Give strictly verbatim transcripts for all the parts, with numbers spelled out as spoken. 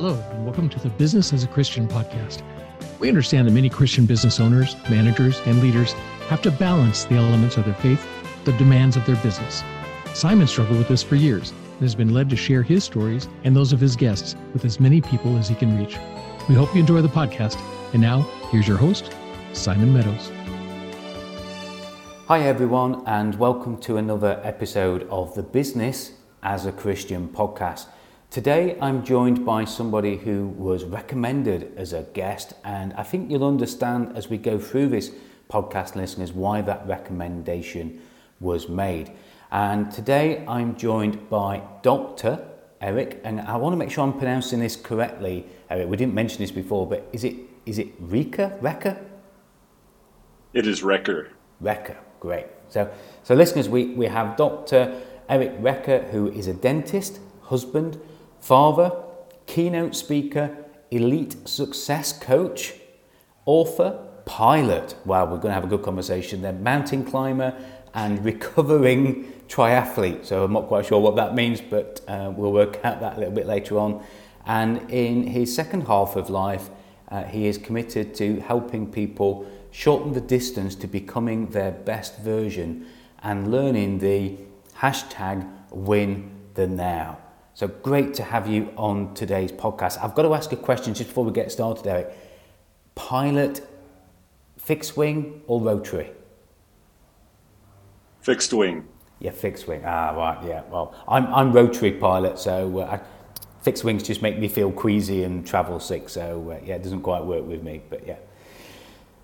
Hello, and welcome to the Business as a Christian podcast. We understand that many Christian business owners, managers, and leaders have to balance the elements of their faith, the demands of their business. Simon struggled with this for years and has been led to share his stories and those of his guests with as many people as he can reach. We hope you enjoy the podcast. And now, here's your host, Simon Meadows. Hi, everyone, and welcome to another episode of the Business as a Christian podcast. Today I'm joined by somebody who was recommended as a guest, and I think you'll understand as we go through this podcast, listeners, why that recommendation was made. And today I'm joined by Doctor Eric, and I want to make sure I'm pronouncing this correctly, Eric. We didn't mention this before, but is it is it Recker? Recker? It is Recker. Recker, great. So so listeners, we, we have Doctor Eric Recker, who is a dentist, husband, father, keynote speaker, elite success coach, author, pilot. Wow, we're going to have a good conversation then. Mountain climber and recovering triathlete. So I'm not quite sure what that means, but uh, we'll work out that a little bit later on. And in his second half of life, uh, he is committed to helping people shorten the distance to becoming their best version and learning the hashtag Win the Now. So great to have you on today's podcast. I've got to ask a question just before we get started, Eric. Pilot, fixed wing or rotary? Fixed wing. Yeah, fixed wing. Ah, right. Yeah. Well, I'm I'm rotary pilot, so uh, I, fixed wings just make me feel queasy and travel sick. So uh, yeah, it doesn't quite work with me. But yeah.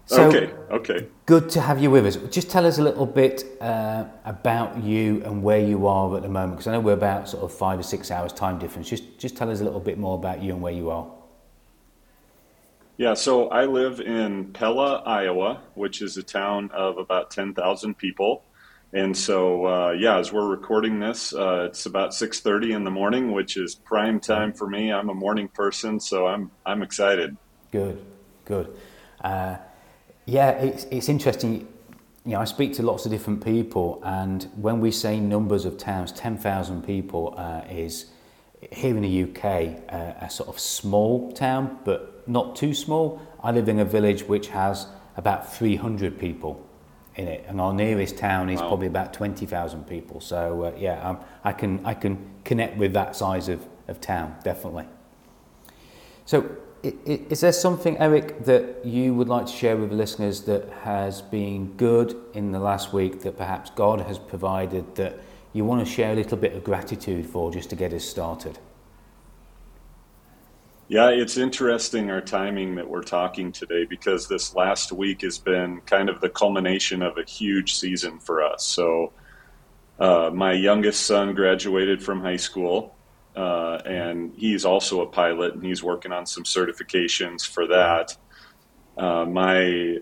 So, okay. Okay. Good to have you with us. Just tell us a little bit uh, about you and where you are at the moment, because I know we're about sort of five or six hours time difference. Just, just tell us a little bit more about you and where you are. Yeah. So I live in Pella, Iowa, which is a town of about ten thousand people, and so uh, yeah, as we're recording this, uh, it's about six thirty in the morning, which is prime time for me. I'm a morning person, so I'm I'm excited. Good. Good. Uh, Yeah, it's it's interesting. You know, I speak to lots of different people, and when we say numbers of towns, ten thousand people uh, is here in the U K uh, a sort of small town, but not too small. I live in a village which has about three hundred people in it, and our nearest town is wow. probably about twenty thousand people. So uh, yeah, I'm, I can I can connect with that size of, of town definitely. So. Is there something, Eric, that you would like to share with listeners that has been good in the last week that perhaps God has provided that you want to share a little bit of gratitude for just to get us started? Yeah, it's interesting our timing that we're talking today, because this last week has been kind of the culmination of a huge season for us. So uh, my youngest son graduated from high school. Uh, and he's also a pilot, and he's working on some certifications for that. Uh, my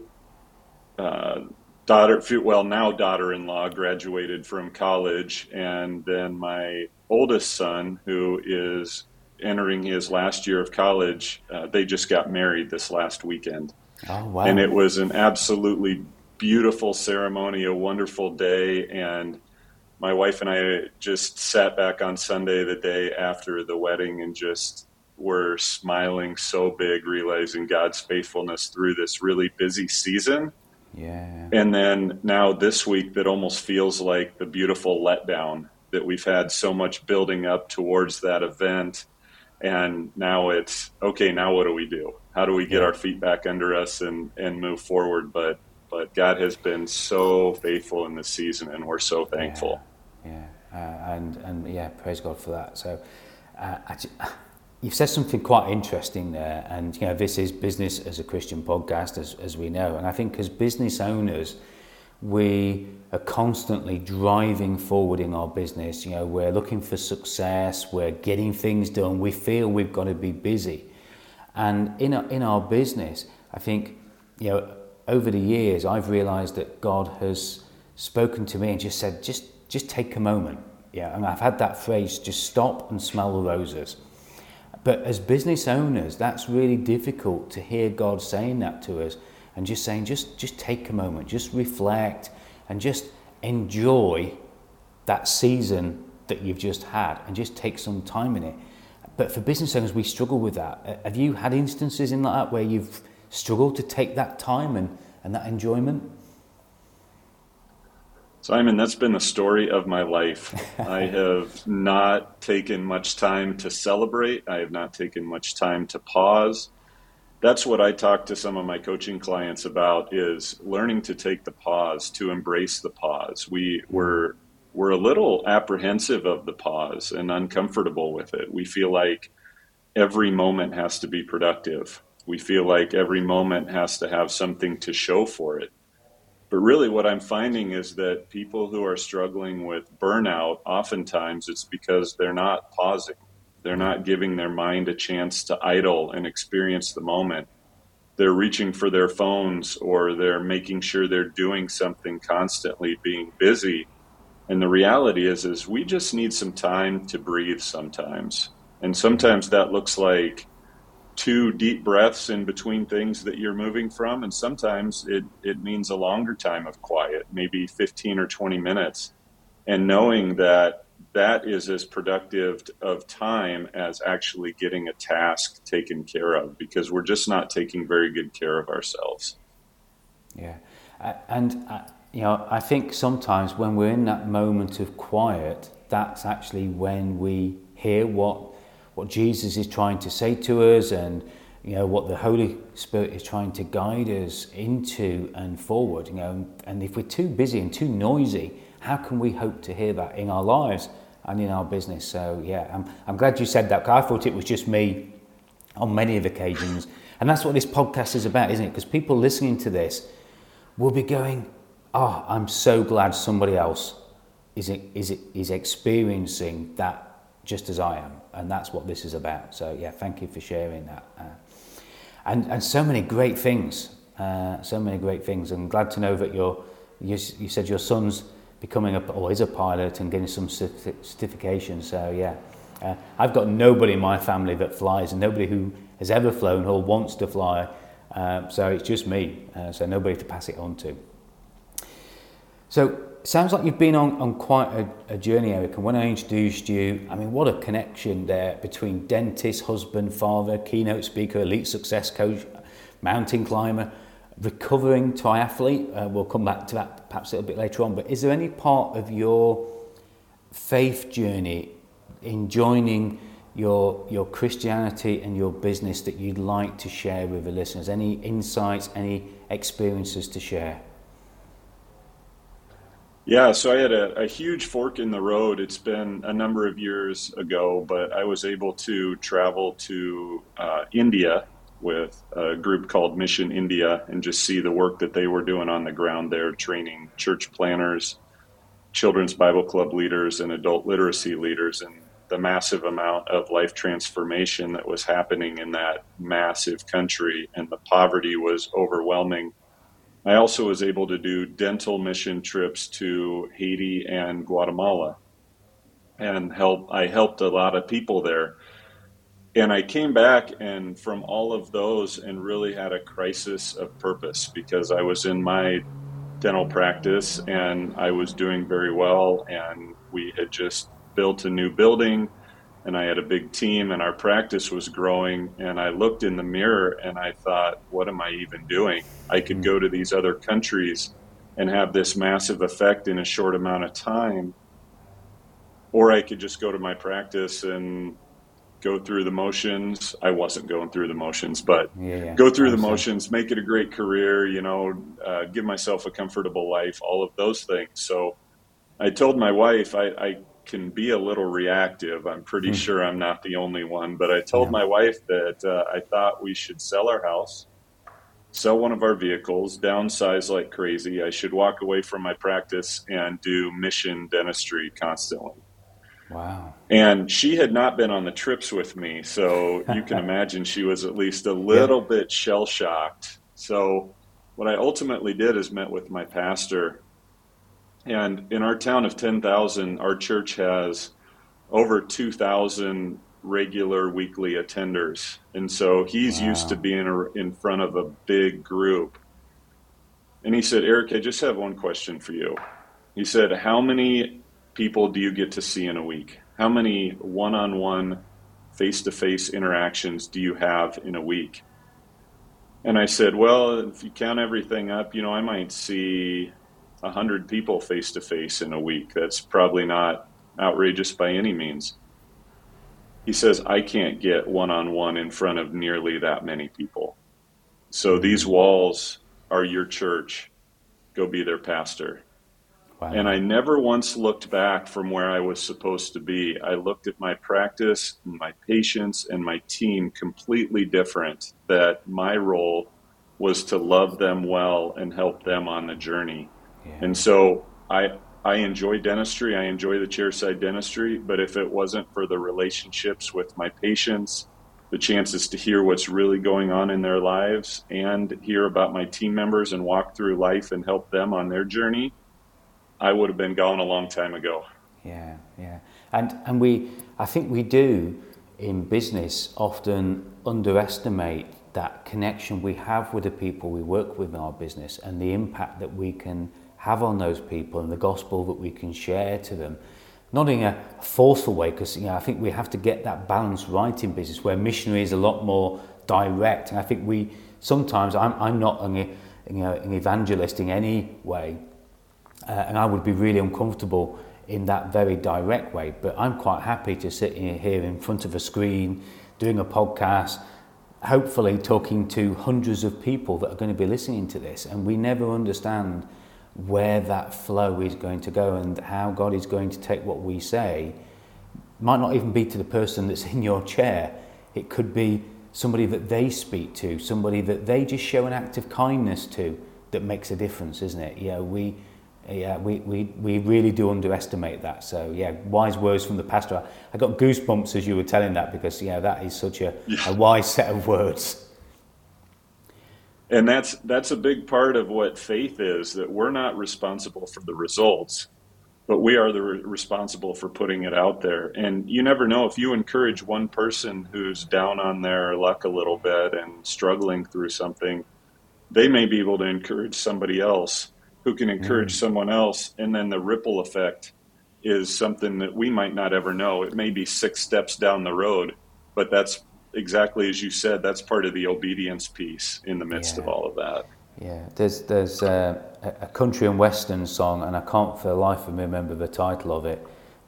uh, daughter, well, now daughter-in-law, graduated from college. And then my oldest son, who is entering his last year of college, uh, they just got married this last weekend. Oh, wow. And it was an absolutely beautiful ceremony, a wonderful day. And my wife and I just sat back on Sunday, the day after the wedding, and just were smiling so big, realizing God's faithfulness through this really busy season. Yeah. And then now this week, that almost feels like the beautiful letdown that we've had so much building up towards that event. And now it's, okay, now what do we do? How do we get yeah. our feet back under us and, and move forward? But but God has been so faithful in this season, and we're so thankful. Yeah. Yeah, uh, and and yeah, praise God for that. So, uh, actually, you've said something quite interesting there, and you know, this is Business as a Christian podcast, as as we know, and I think as business owners, we are constantly driving forward in our business. You know, we're looking for success, we're getting things done, we feel we've got to be busy, and in our, in our business, I think, you know, over the years, I've realised that God has spoken to me and just said, just. Just take a moment, yeah. And I've had that phrase, just stop and smell the roses. But as business owners, that's really difficult to hear God saying that to us, and just saying, just just take a moment, just reflect, and just enjoy that season that you've just had, and just take some time in it. But for business owners, we struggle with that. Have you had instances in like that where you've struggled to take that time and, and that enjoyment? Simon, that's been the story of my life. I have not taken much time to celebrate. I have not taken much time to pause. That's what I talk to some of my coaching clients about, is learning to take the pause, to embrace the pause. We were, we're a little apprehensive of the pause and uncomfortable with it. We feel like every moment has to be productive. We feel like every moment has to have something to show for it. But really what I'm finding is that people who are struggling with burnout, oftentimes it's because they're not pausing. They're not giving their mind a chance to idle and experience the moment. They're reaching for their phones, or they're making sure they're doing something constantly, being busy. And the reality is, is we just need some time to breathe sometimes. And sometimes that looks like two deep breaths in between things that you're moving from. And sometimes it, it means a longer time of quiet, maybe fifteen or twenty minutes. And knowing that that is as productive of time as actually getting a task taken care of, because we're just not taking very good care of ourselves. Yeah. Uh, and, uh, you know, I think sometimes when we're in that moment of quiet, that's actually when we hear what what Jesus is trying to say to us, and you know what the Holy Spirit is trying to guide us into and forward. You know, and if we're too busy and too noisy, how can we hope to hear that in our lives and in our business? So yeah, I'm I'm glad you said that, because I thought it was just me on many of occasions, and that's what this podcast is about, isn't it? Because people listening to this will be going, "Oh, I'm so glad somebody else is is is experiencing that." Just as I am, and that's what this is about. So yeah, thank you for sharing that, uh, and and so many great things, uh, so many great things. I'm glad to know that your you, you said your son's becoming a or is a pilot and getting some certification. So yeah, uh, I've got nobody in my family that flies, and nobody who has ever flown or wants to fly. Uh, so it's just me. Uh, so nobody to pass it on to. So. Sounds like you've been on, on quite a, a journey, Eric, and when I introduced you, I mean, what a connection there between dentist, husband, father, keynote speaker, elite success coach, mountain climber, recovering triathlete. Uh, we'll come back to that perhaps a little bit later on, but is there any part of your faith journey in joining your, your Christianity and your business that you'd like to share with the listeners? Any insights, any experiences to share? Yeah, so I had a, a huge fork in the road. It's been a number of years ago, but I was able to travel to uh, India with a group called Mission India and just see the work that they were doing on the ground there, training church planners, children's Bible club leaders, and adult literacy leaders, and the massive amount of life transformation that was happening in that massive country, and the poverty was overwhelming. I also was able to do dental mission trips to Haiti and Guatemala, and help. I helped a lot of people there. And I came back and from all of those and really had a crisis of purpose, because I was in my dental practice and I was doing very well, and we had just built a new building and I had a big team and our practice was growing, and I looked in the mirror and I thought, what am I even doing? I could go to these other countries and have this massive effect in a short amount of time, or I could just go to my practice and go through the motions. I wasn't going through the motions, but yeah, yeah. go through awesome. the motions, make it a great career, you know, uh, give myself a comfortable life, all of those things. So I told my wife, I, I can be a little reactive. I'm pretty mm. sure I'm not the only one, but I told yeah. my wife that uh, I thought we should sell our house, sell one of our vehicles, downsize like crazy. I should walk away from my practice and do mission dentistry constantly. Wow. And she had not been on the trips with me, so you can imagine she was at least a little yeah. bit shell-shocked. So what I ultimately did is met with my pastor. And in our town of ten thousand, our church has over two thousand regular weekly attenders. And so he's wow. used to being a, in front of a big group. And he said, Eric, I just have one question for you. He said, how many people do you get to see in a week? How many one-on-one face-to-face interactions do you have in a week? And I said, well, if you count everything up, you know, I might see one hundred people face-to-face in a week. That's probably not outrageous by any means. He says, I can't get one-on-one in front of nearly that many people. So these walls are your church. Go be their pastor. Wow. And I never once looked back from where I was supposed to be. I looked at my practice, and my patients, and my team completely different, that my role was to love them well and help them on the journey. Yeah. And so I I enjoy dentistry. I enjoy the chairside dentistry. But if it wasn't for the relationships with my patients, the chances to hear what's really going on in their lives and hear about my team members and walk through life and help them on their journey, I would have been gone a long time ago. Yeah, yeah. And and we, I think we do in business often underestimate that connection we have with the people we work with in our business and the impact that we can have on those people and the gospel that we can share to them. Not in a forceful way, because you know, I think we have to get that balance right in business, where missionary is a lot more direct. And I think we sometimes, I'm, I'm not an, you know, an evangelist in any way, uh, and I would be really uncomfortable in that very direct way. But I'm quite happy to sit in here in front of a screen, doing a podcast, hopefully talking to hundreds of people that are going to be listening to this, and we never understand where that flow is going to go and how God is going to take what we say. Might not even be to the person that's in your chair. It could be somebody that they speak to, somebody that they just show an act of kindness to, that makes a difference, isn't it? Yeah, we yeah, we, we, we really do underestimate that. So yeah, wise words from the pastor. I got goosebumps as you were telling that, because yeah, that is such a, yeah. a wise set of words. And that's that's a big part of what faith is, that we're not responsible for the results, but we are the re- responsible for putting it out there. And you never know, if you encourage one person who's down on their luck a little bit and struggling through something, they may be able to encourage somebody else who can encourage mm-hmm. someone else. And then the ripple effect is something that we might not ever know. It may be six steps down the road, but that's exactly as you said, that's part of the obedience piece in the midst yeah. of all of that. Yeah, there's there's a, a country and western song, and I can't for the life of me remember the title of it,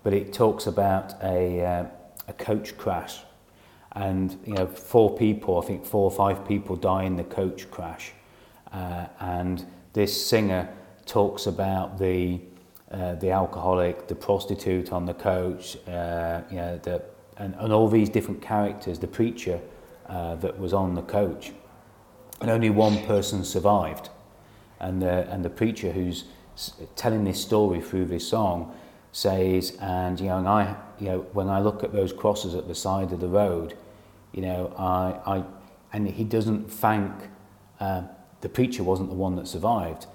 but it talks about a uh, a coach crash, and you know, four people, I think four or five people die in the coach crash, uh, and this singer talks about the uh, the alcoholic, the prostitute on the coach, uh, you know the. And, and all these different characters, the preacher uh, that was on the coach, and only one person survived. And the and the preacher who's telling this story through this song says, and you know, and I, you know, when I look at those crosses at the side of the road, you know, I, I and he doesn't thank uh, the preacher wasn't the one that survived.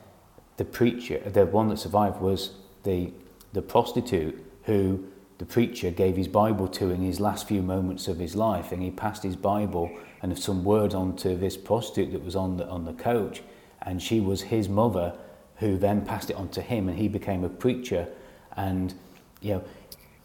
The preacher, the one that survived was the the prostitute who. The preacher gave his Bible to in his last few moments of his life, and he passed his Bible and some words on to this prostitute that was on the on the coach, and she was his mother, who then passed it on to him, and he became a preacher. And you know,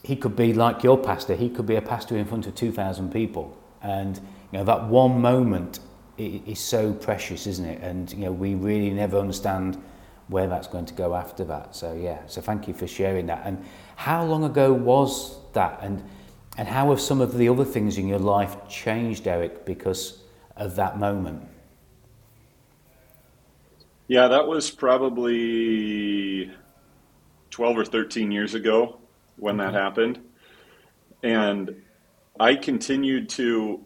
he could be like your pastor. He could be a pastor in front of two thousand people, and you know, that one moment is so precious, isn't it? And you know, we really never understand where that's going to go after that. So yeah, so thank you for sharing that. And how long ago was that? And and how have some of the other things in your life changed, Eric, because of that moment? Yeah, that was probably twelve or thirteen years ago when mm-hmm. that happened. And I continued to,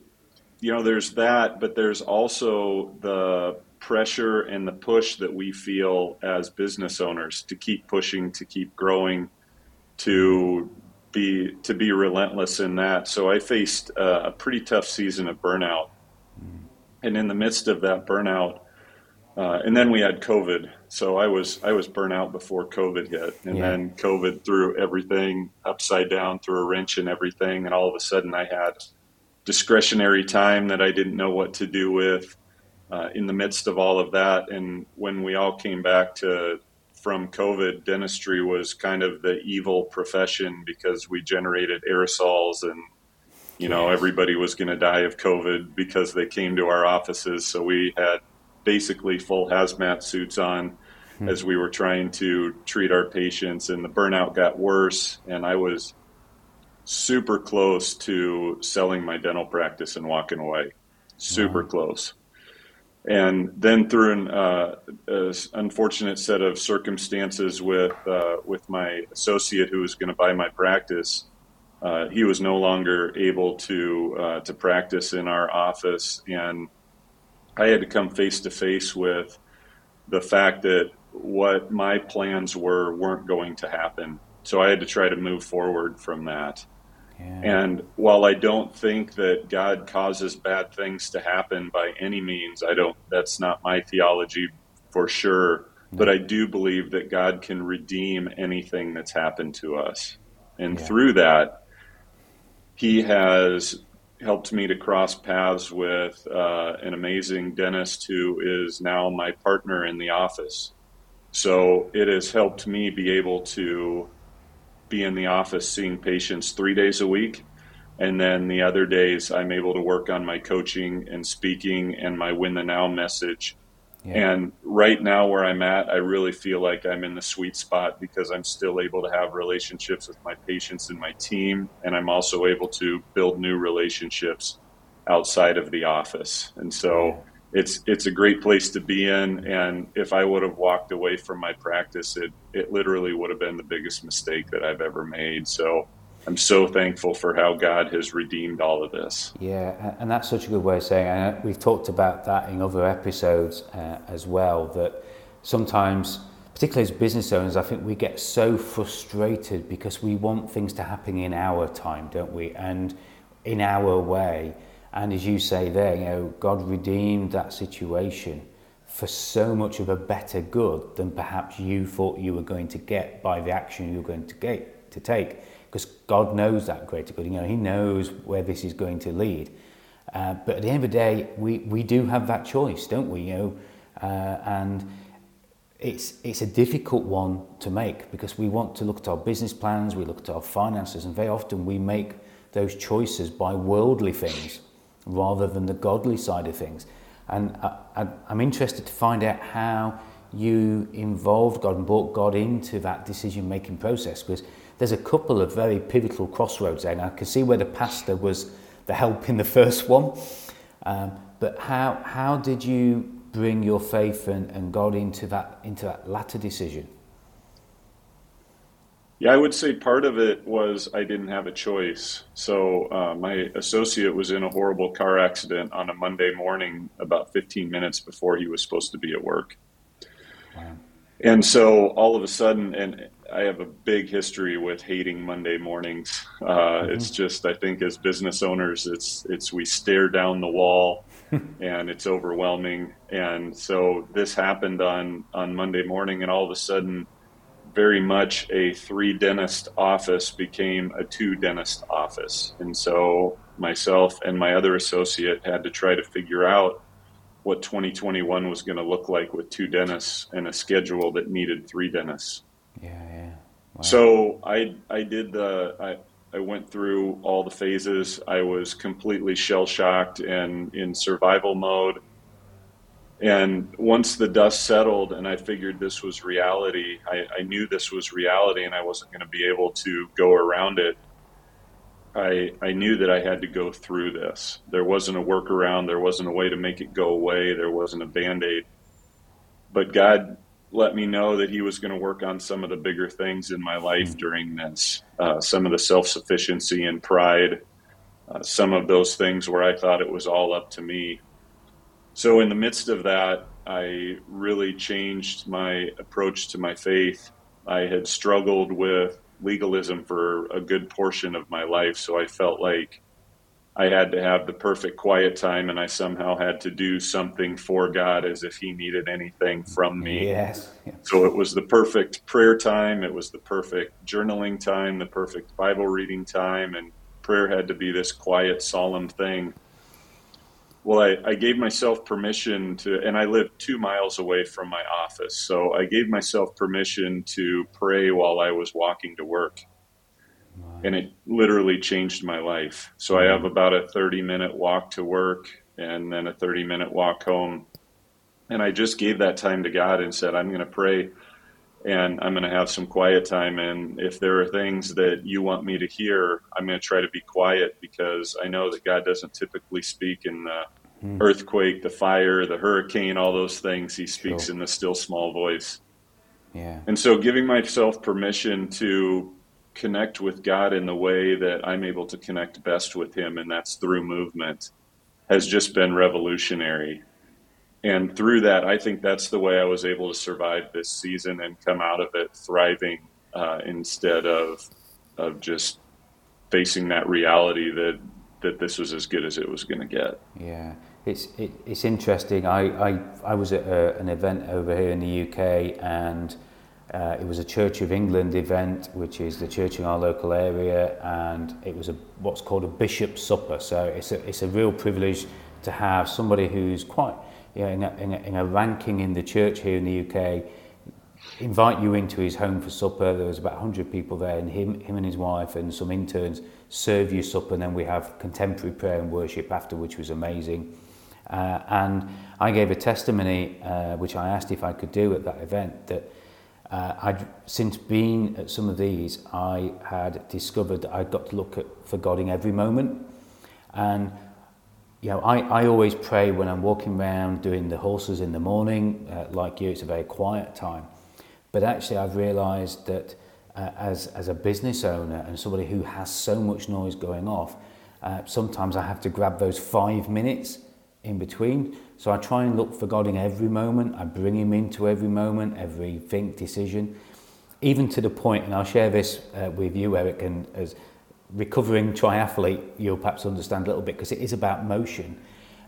you know, there's that, but there's also the pressure and the push that we feel as business owners to keep pushing, to keep growing, to be to be relentless in that. So I faced a, a pretty tough season of burnout, and in the midst of that burnout, uh, and then we had COVID. So I was I was burnt out before COVID hit, and yeah. then COVID threw everything upside down, threw a wrench in everything, and all of a sudden I had discretionary time that I didn't know what to do with. Uh, in the midst of all of that, and when we all came back to from COVID, dentistry was kind of the evil profession because we generated aerosols and You know, everybody was going to die of COVID because they came to our offices. So we had basically full hazmat suits on mm-hmm. as we were trying to treat our patients, and the burnout got worse. And I was super close to selling my dental practice and walking away, super wow. close. And then through an uh, uh, unfortunate set of circumstances with uh, with my associate who was going to buy my practice, uh, he was no longer able to uh, to practice in our office, and I had to come face to face with the fact that what my plans were weren't going to happen. So I had to try to move forward from that. Yeah. And while I don't think that God causes bad things to happen by any means, I don't, that's not my theology for sure, no. but I do believe that God can redeem anything that's happened to us. And yeah. through that, he has helped me to cross paths with uh, an amazing dentist who is now my partner in the office. So it has helped me be able to be in the office seeing patients three days a week, and then the other days I'm able to work on my coaching and speaking and my Win the Now message. Yeah. And right now where I'm at, I really feel like I'm in the sweet spot because I'm still able to have relationships with my patients and my team, and I'm also able to build new relationships outside of the office. And so yeah. it's it's a great place to be in, and if I would have walked away from my practice, it it literally would have been the biggest mistake that I've ever made. So I'm so thankful for how God has redeemed all of this. Yeah, and that's such a good way of saying it. And we've talked about that in other episodes uh, as well, that sometimes, particularly as business owners, I think we get so frustrated because we want things to happen in our time, don't we? And in our way. And as you say there, you know, God redeemed that situation for so much of a better good than perhaps you thought you were going to get by the action you were going to get to take. Because God knows that greater good, you know, he knows where this is going to lead. Uh, but at the end of the day, we, we do have that choice, don't we? You know, uh, and it's it's a difficult one to make because we want to look at our business plans, we look at our finances, and very often we make those choices by worldly things rather than the godly side of things. And I, I, I'm interested to find out how you involved God and brought God into that decision-making process, because there's a couple of very pivotal crossroads there. And I can see where the pastor was the help in the first one. Um, but how how did you bring your faith and, and God into that into that latter decision? Yeah, I would say part of it was I didn't have a choice. So uh, my associate was in a horrible car accident on a Monday morning, about fifteen minutes before he was supposed to be at work. Wow. And so all of a sudden, and I have a big history with hating Monday mornings. Uh, mm-hmm. It's just, I think as business owners, it's, it's, we stare down the wall and it's overwhelming. And so this happened on, on Monday morning, and all of a sudden very much a three dentist office became a two dentist office. And so myself and my other associate had to try to figure out what twenty twenty-one was going to look like with two dentists and a schedule that needed three dentists. Yeah, yeah. Wow. So I I did the I, I went through all the phases. I was completely shell-shocked and in survival mode. And once the dust settled and I figured this was reality, I, I knew this was reality and I wasn't going to be able to go around it. I, I knew that I had to go through this. There wasn't a workaround. There wasn't a way to make it go away. There wasn't a Band-Aid. But God let me know that he was going to work on some of the bigger things in my life during this, uh, some of the self-sufficiency and pride, uh, some of those things where I thought it was all up to me. So in the midst of that, I really changed my approach to my faith. I had struggled with legalism for a good portion of my life, so I felt like I had to have the perfect quiet time, and I somehow had to do something for God as if he needed anything from me. Yes. So it was the perfect prayer time, it was the perfect journaling time, the perfect Bible reading time, and prayer had to be this quiet, solemn thing. Well, I, I gave myself permission to, and I lived two miles away from my office, so I gave myself permission to pray while I was walking to work. Wow. and it literally changed my life. So I have about a thirty minute walk to work and then a thirty minute walk home. And I just gave that time to God and said, I'm going to pray and I'm going to have some quiet time. And if there are things that you want me to hear, I'm going to try to be quiet, because I know that God doesn't typically speak in the hmm. earthquake, the fire, the hurricane, all those things. He speaks sure. in the still small voice. Yeah. And so giving myself permission to connect with God in the way that I'm able to connect best with him, and that's through movement, has just been revolutionary. And through that, I think that's the way I was able to survive this season and come out of it thriving, uh, instead of of just facing that reality that that this was as good as it was going to get. Yeah, it's it, it's interesting. I I, I was at a, an event over here in the U K, and uh, it was a Church of England event, which is the church in our local area, and it was a what's called a bishop's supper. So it's a it's a real privilege to have somebody who's quite Yeah, in a, in, a, in a ranking in the church here in the U K, invite you into his home for supper. There was about one hundred people there, and him him and his wife and some interns serve you supper, and then we have contemporary prayer and worship after, which was amazing. Uh, and I gave a testimony, uh, which I asked if I could do at that event, that uh, I'd since being at some of these, I had discovered that I'd got to look at, for God in every moment. And you know, I, I always pray when I'm walking around doing the horses in the morning. Uh, like you, it's a very quiet time. But actually, I've realised that uh, as as a business owner and somebody who has so much noise going off, uh, sometimes I have to grab those five minutes in between. So I try and look for God in every moment. I bring him into every moment, every think, decision, even to the point, and I'll share this uh, with you, Eric, and as recovering triathlete, you'll perhaps understand a little bit, because it is about motion.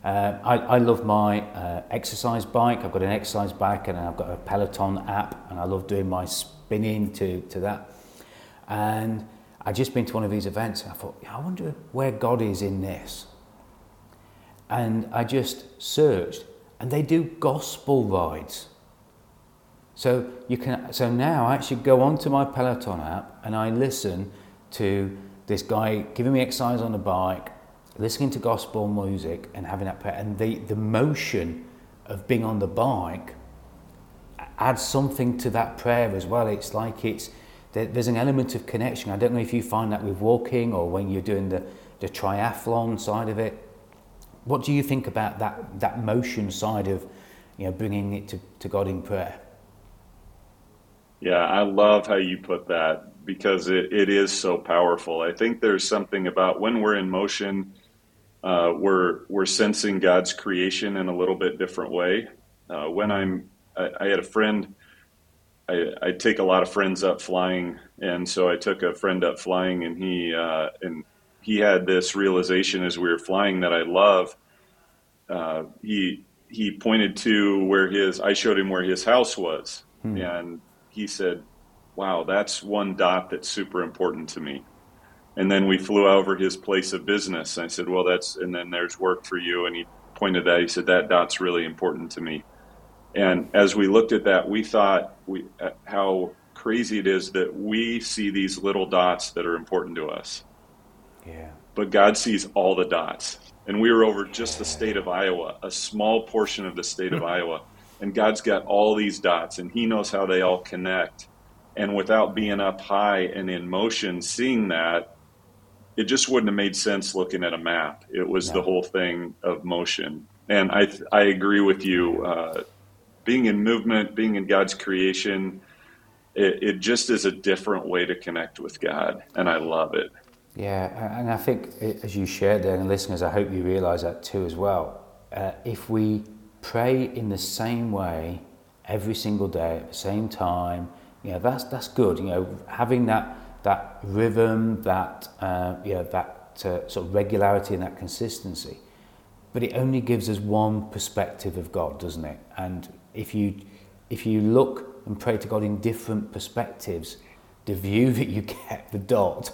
Uh, I, I love my uh, exercise bike. I've got an exercise bike, and I've got a Peloton app, and I love doing my spinning to, to that. And I just been to one of these events, and I thought, yeah, I wonder where God is in this. And I just searched, and they do gospel rides. So you can. So now I actually go onto my Peloton app, and I listen to this guy giving me exercise on the bike, listening to gospel music and having that prayer. And the, the motion of being on the bike adds something to that prayer as well. It's like it's there's an element of connection. I don't know if you find that with walking or when you're doing the, the triathlon side of it. What do you think about that, that motion side of, you know, bringing it to, to God in prayer? Yeah, I love how you put that, because it, it is so powerful. I think there's something about when we're in motion, uh, we're we're sensing God's creation in a little bit different way. Uh, when I'm, I, I had a friend, I, I take a lot of friends up flying, and so I took a friend up flying, and he uh, and he had this realization as we were flying that I love. Uh, he he pointed to where his, I showed him where his house was, hmm. and he said, wow, that's one dot that's super important to me. And then we flew over his place of business. I said, well, that's, and then there's work for you. And he pointed that, he said, that dot's really important to me. And as we looked at that, we thought we, uh, how crazy it is that we see these little dots that are important to us. Yeah. But God sees all the dots. And we were over just the state of Iowa, a small portion of the state of Iowa. And God's got all these dots, and he knows how they all connect. And without being up high and in motion, seeing that, it just wouldn't have made sense looking at a map. It was yeah. the whole thing of motion. And I I agree with you. Uh, being in movement, being in God's creation, it, it just is a different way to connect with God. And I love it. Yeah, and I think as you shared there, and listeners, I hope you realize that too as well. Uh, if we pray in the same way every single day at the same time, yeah, that's that's good. You know, having that that rhythm, that uh, you know, that uh, sort of regularity and that consistency, but it only gives us one perspective of God, doesn't it? And if you if you look and pray to God in different perspectives, the view that you get, the dot,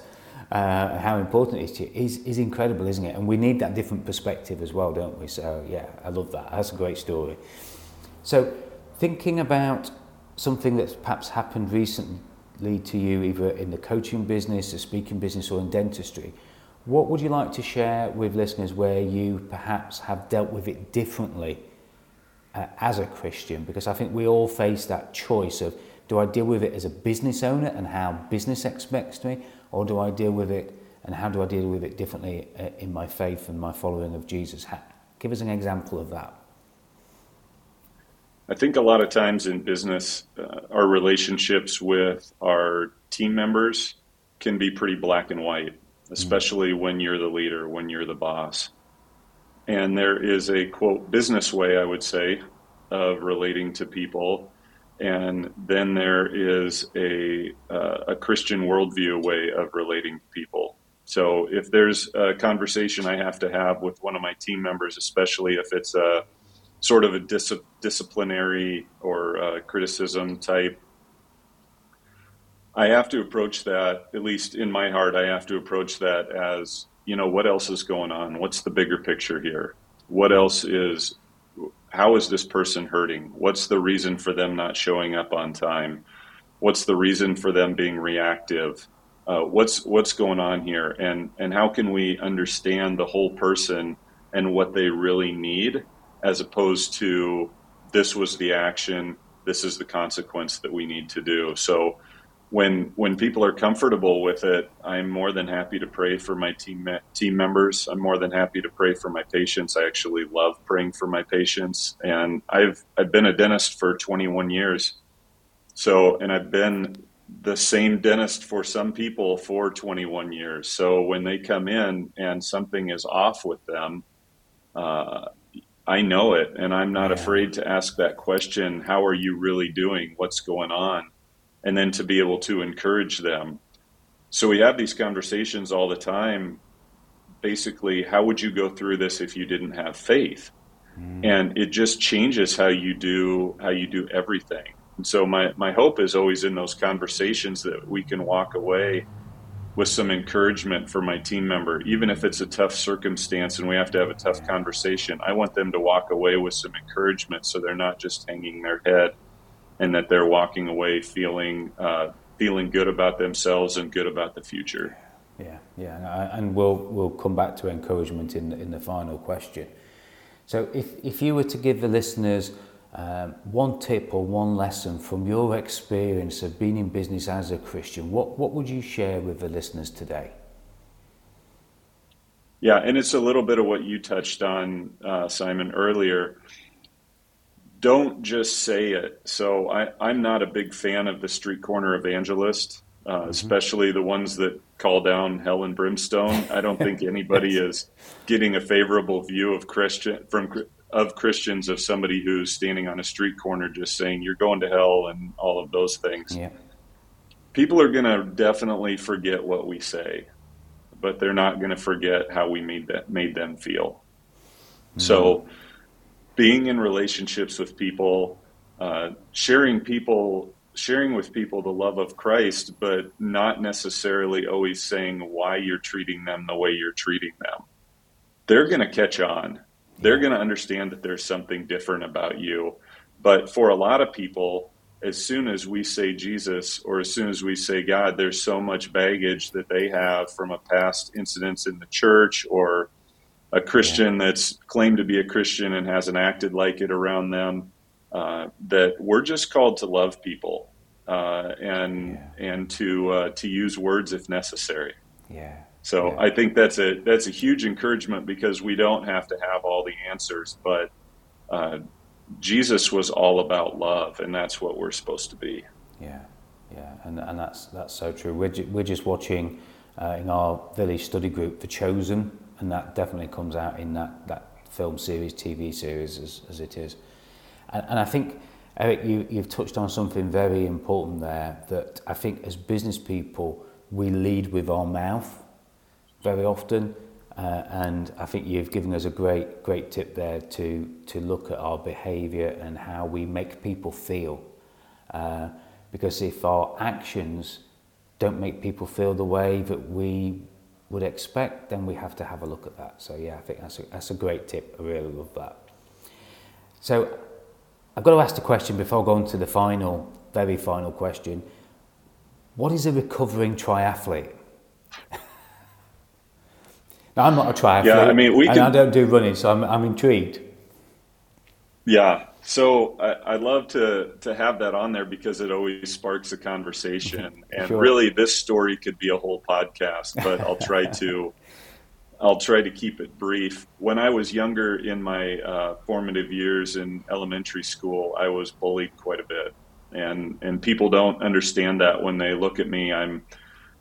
uh, how important it is to you, is is incredible, isn't it? And we need that different perspective as well, don't we? So yeah, I love that. That's a great story. So thinking about something that's perhaps happened recently lead to you either in the coaching business, the speaking business, or in dentistry. What would you like to share with listeners where you perhaps have dealt with it differently uh, as a Christian? Because I think we all face that choice of, do I deal with it as a business owner and how business expects me, or do I deal with it and how do I deal with it differently uh, in my faith and my following of Jesus? How, give us an example of that. I think a lot of times in business, uh, our relationships with our team members can be pretty black and white, especially mm-hmm. when you're the leader, when you're the boss. And there is a, quote, business way, I would say, of relating to people. And then there is a, uh, a Christian worldview way of relating to people. So if there's a conversation I have to have with one of my team members, especially if it's a sort of a dis- disciplinary or uh, criticism type, I have to approach that, at least in my heart, I have to approach that as, you know, what else is going on? What's the bigger picture here? What else is, how is this person hurting? What's the reason for them not showing up on time? What's the reason for them being reactive? Uh, what's what's going on here? And, and how can we understand the whole person and what they really need, as opposed to this was the action, this is the consequence that we need to do. So when when people are comfortable with it, I'm more than happy to pray for my team team members. I'm more than happy to pray for my patients. I actually love praying for my patients. And I've I've been a dentist for twenty-one years. So, and I've been the same dentist for some people for twenty-one years. So when they come in and something is off with them, uh, I know it, and I'm not yeah. afraid to ask that question, how are you really doing? What's going on? And then to be able to encourage them. So we have these conversations all the time. Basically, how would you go through this if you didn't have faith? Mm. And it just changes how you do, how you do everything. And so my, my hope is always in those conversations that we can walk away with some encouragement for my team member, even if it's a tough circumstance and we have to have a tough conversation. I want them to walk away with some encouragement, so they're not just hanging their head, and that they're walking away feeling uh, feeling good about themselves and good about the future. Yeah, yeah, and we'll we'll come back to encouragement in the, in the final question. So, if if you were to give the listeners um, one tip or one lesson from your experience of being in business as a Christian, what, what would you share with the listeners today? Yeah, and it's a little bit of what you touched on, uh, Simon, earlier. Don't just say it. So I, I'm not a big fan of the street corner evangelist, uh, mm-hmm. especially the ones that call down hell and brimstone. I don't think anybody is getting a favorable view of Christian from of Christians of somebody who's standing on a street corner just saying you're going to hell and all of those things. Yeah. People are going to definitely forget what we say, but they're not going to forget how we made that made them feel. Mm. So being in relationships with people, uh, sharing people, sharing with people the love of Christ, but not necessarily always saying why you're treating them the way you're treating them. They're going to catch on. They're going to understand that there's something different about you. But for a lot of people, as soon as we say Jesus, or as soon as we say God, there's so much baggage that they have from a past incidents in the church, or a Christian that's claimed to be a Christian and hasn't acted like it around them, uh, that we're just called to love people uh, and yeah. and to uh, to use words if necessary. Yeah. So yeah. I think that's a that's a huge encouragement, because we don't have to have all the answers, but uh, Jesus was all about love, and that's what we're supposed to be. Yeah, yeah, and and that's that's so true. We're ju- we're just watching uh, in our village study group, The Chosen. And that definitely comes out in that, that film series, T V series, as, as it is. And, and I think, Eric, you, you've touched on something very important there, that I think as business people, we lead with our mouth very often. Uh, and I think you've given us a great, great tip there to, to look at our behaviour and how we make people feel. Uh, because if our actions don't make people feel the way that we would expect, then we have to have a look at that. So yeah, I think that's a, that's a great tip. I really love that. So I've got to ask the question before I go on to the final, very final question. What is a recovering triathlete? Now, I'm not a triathlete, yeah, I mean, we and can... I don't do running, so I'm, I'm intrigued. Yeah, so I, I love to, to have that on there because it always sparks a conversation. And sure. Really, this story could be a whole podcast, but I'll try to I'll try to keep it brief. When I was younger, in my uh, formative years in elementary school, I was bullied quite a bit. And and people don't understand that when they look at me. I'm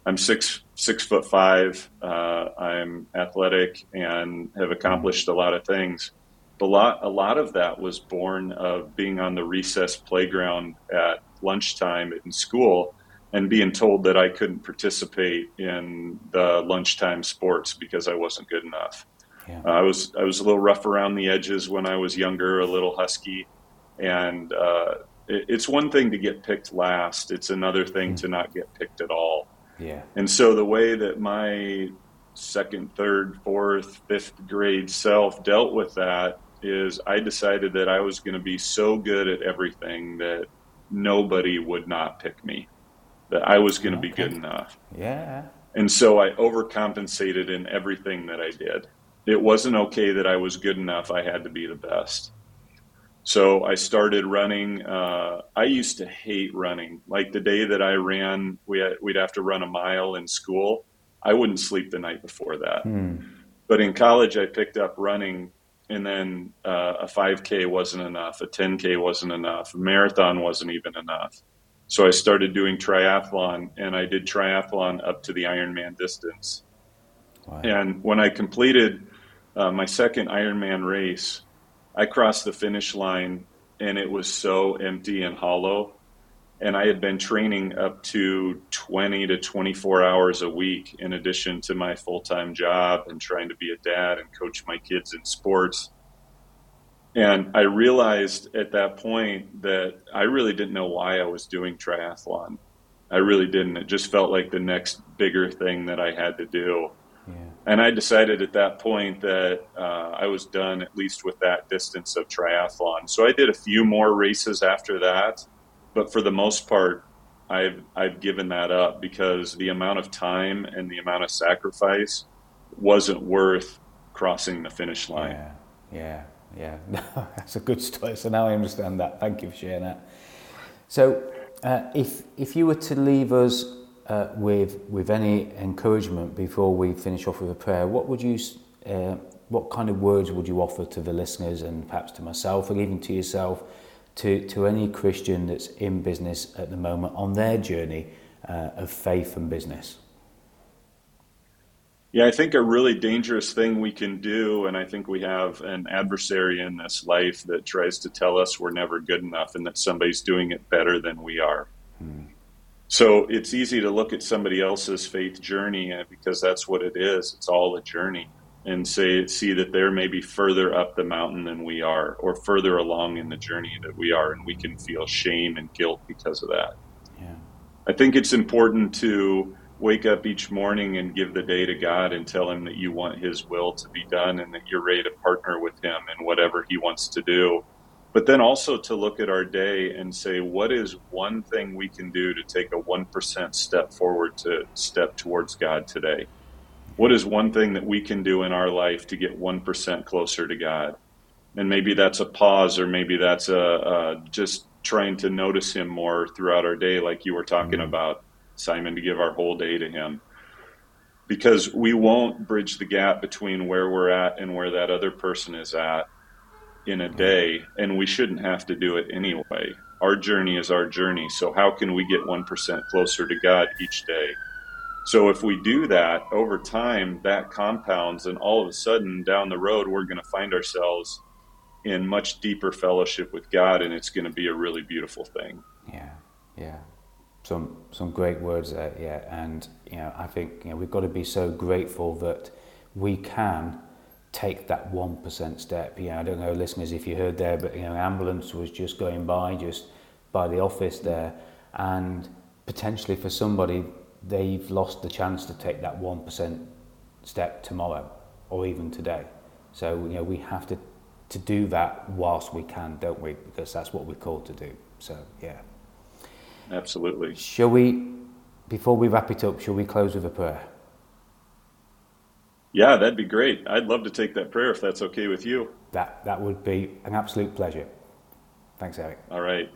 I'm six six foot five. Uh, I'm athletic and have accomplished a lot of things. But a lot a lot of that was born of being on the recess playground at lunchtime in school and being told that I couldn't participate in the lunchtime sports because I wasn't good enough. Yeah. Uh, I was I was a little rough around the edges when I was younger, a little husky, and. Uh, It's one thing to get picked last. It's another thing mm. to not get picked at all. Yeah. And so the way that my second, third, fourth, fifth grade self dealt with that is I decided that I was going to be so good at everything that nobody would not pick me, that I was going to okay. be good enough. Yeah. And so I overcompensated in everything that I did. It wasn't okay that I was good enough. I had to be the best. So I started running. Uh, I used to hate running. Like the day that I ran, we had, we'd have to run a mile in school. I wouldn't sleep the night before that. Hmm. But in college, I picked up running, and then uh, a five K wasn't enough. A ten K wasn't enough. A marathon wasn't even enough. So I started doing triathlon, and I did triathlon up to the Ironman distance. Wow. And when I completed uh, my second Ironman race, I crossed the finish line, and it was so empty and hollow. And I had been training up to twenty to twenty-four hours a week in addition to my full-time job and trying to be a dad and coach my kids in sports. And I realized at that point that I really didn't know why I was doing triathlon. I really didn't. It just felt like the next bigger thing that I had to do. Yeah. And I decided at that point that uh, I was done, at least with that distance of triathlon. So I did a few more races after that, but for the most part, I've I've given that up because the amount of time and the amount of sacrifice wasn't worth crossing the finish line. Yeah, yeah, yeah. That's a good story. So now I understand that. Thank you for sharing that. So uh, if if you were to leave us Uh, with with any encouragement before we finish off with a prayer, what would you, uh, what kind of words would you offer to the listeners and perhaps to myself or even to yourself, to, to any Christian that's in business at the moment on their journey uh, of faith and business? Yeah, I think a really dangerous thing we can do, and I think we have an adversary in this life that tries to tell us we're never good enough and that somebody's doing it better than we are. Hmm. So it's easy to look at somebody else's faith journey, because that's what it is. It's all a journey, and say, see that they're maybe further up the mountain than we are, or further along in the journey that we are. And we can feel shame and guilt because of that. Yeah. I think it's important to wake up each morning and give the day to God and tell him that you want his will to be done and that you're ready to partner with him in whatever he wants to do. But then also to look at our day and say, what is one thing we can do to take a one percent step forward to step towards God today? What is one thing that we can do in our life to get one percent closer to God? And maybe that's a pause, or maybe that's a, a just trying to notice him more throughout our day, like you were talking mm-hmm. about, Simon, to give our whole day to him. Because we won't bridge the gap between where we're at and where that other person is at in a day, and we shouldn't have to do it anyway. Our journey is our journey. So how can we get one percent closer to God each day? So if we do that over time, that compounds, and all of a sudden down the road, we're going to find ourselves in much deeper fellowship with God, and it's going to be a really beautiful thing. Yeah. Yeah. Some, some great words there. Yeah. And, you know, I think, you know, we've got to be so grateful that we can take that one percent step. Yeah, I don't know, listeners, if you heard there, but you know, an ambulance was just going by, just by the office there, and potentially for somebody, they've lost the chance to take that one percent step tomorrow or even today. So you know, we have to to do that whilst we can, don't we? Because that's what we're called to do. So yeah, absolutely. Shall we before we wrap it up, shall we close with a prayer? Yeah, that'd be great. I'd love to take that prayer if that's okay with you. That that would be an absolute pleasure. Thanks, Eric. All right.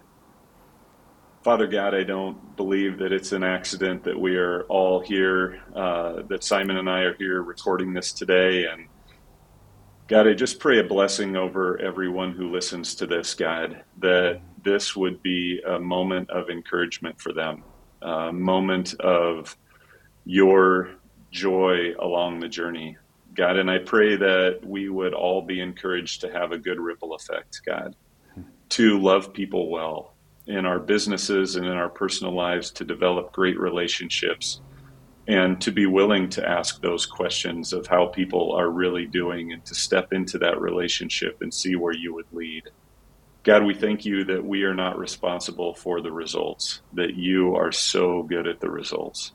Father God, I don't believe that it's an accident that we are all here, uh, that Simon and I are here recording this today. And God, I just pray a blessing over everyone who listens to this, God, that this would be a moment of encouragement for them, a moment of your joy along the journey, God. And I pray that we would all be encouraged to have a good ripple effect, God, to love people well in our businesses and in our personal lives, to develop great relationships, and to be willing to ask those questions of how people are really doing and to step into that relationship and see where you would lead. God, we thank you that we are not responsible for the results, that you are so good at the results.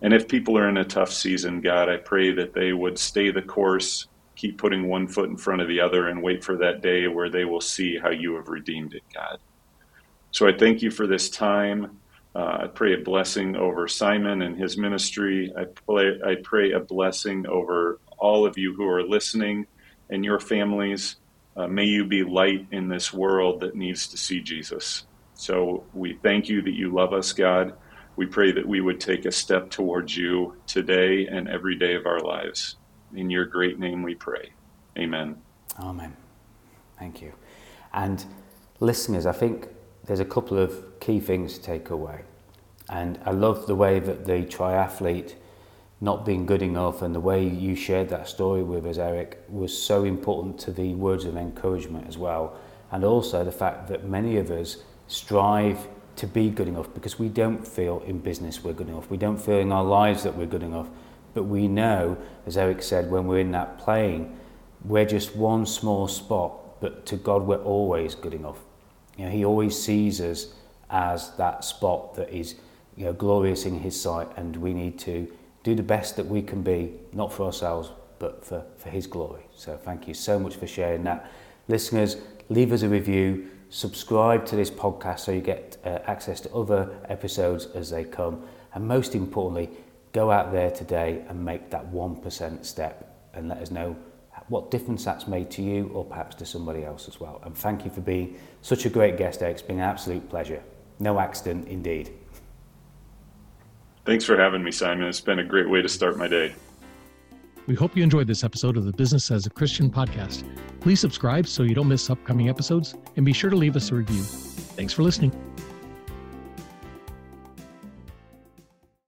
And if people are in a tough season, God, I pray that they would stay the course, keep putting one foot in front of the other, and wait for that day where they will see how you have redeemed it, God. So I thank you for this time. Uh, I pray a blessing over Simon and his ministry. I pray, I pray a blessing over all of you who are listening and your families. Uh, may you be light in this world that needs to see Jesus. So we thank you that you love us, God. We pray that we would take a step towards you today and every day of our lives. In your great name we pray. Amen. Amen. Thank you. And listeners, I think there's a couple of key things to take away. And I love the way that the triathlete not being good enough and the way you shared that story with us, Eric, was so important to the words of encouragement as well. And also the fact that many of us strive to be good enough because we don't feel in business we're good enough. We don't feel in our lives that we're good enough. But we know, as Eric said, when we're in that plane, we're just one small spot, but to God, we're always good enough. You know, he always sees us as that spot that is, you know, glorious in his sight, and we need to do the best that we can be, not for ourselves, but for, for his glory. So thank you so much for sharing that. Listeners, leave us a review, subscribe to this podcast so you get uh, access to other episodes as they come. And most importantly, go out there today and make that one percent step and let us know what difference that's made to you or perhaps to somebody else as well. And thank you for being such a great guest, Eric. It's been an absolute pleasure. No accident indeed. Thanks for having me, Simon. It's been a great way to start my day. We hope you enjoyed this episode of the Business as a Christian podcast. Please subscribe so you don't miss upcoming episodes, and be sure to leave us a review. Thanks for listening.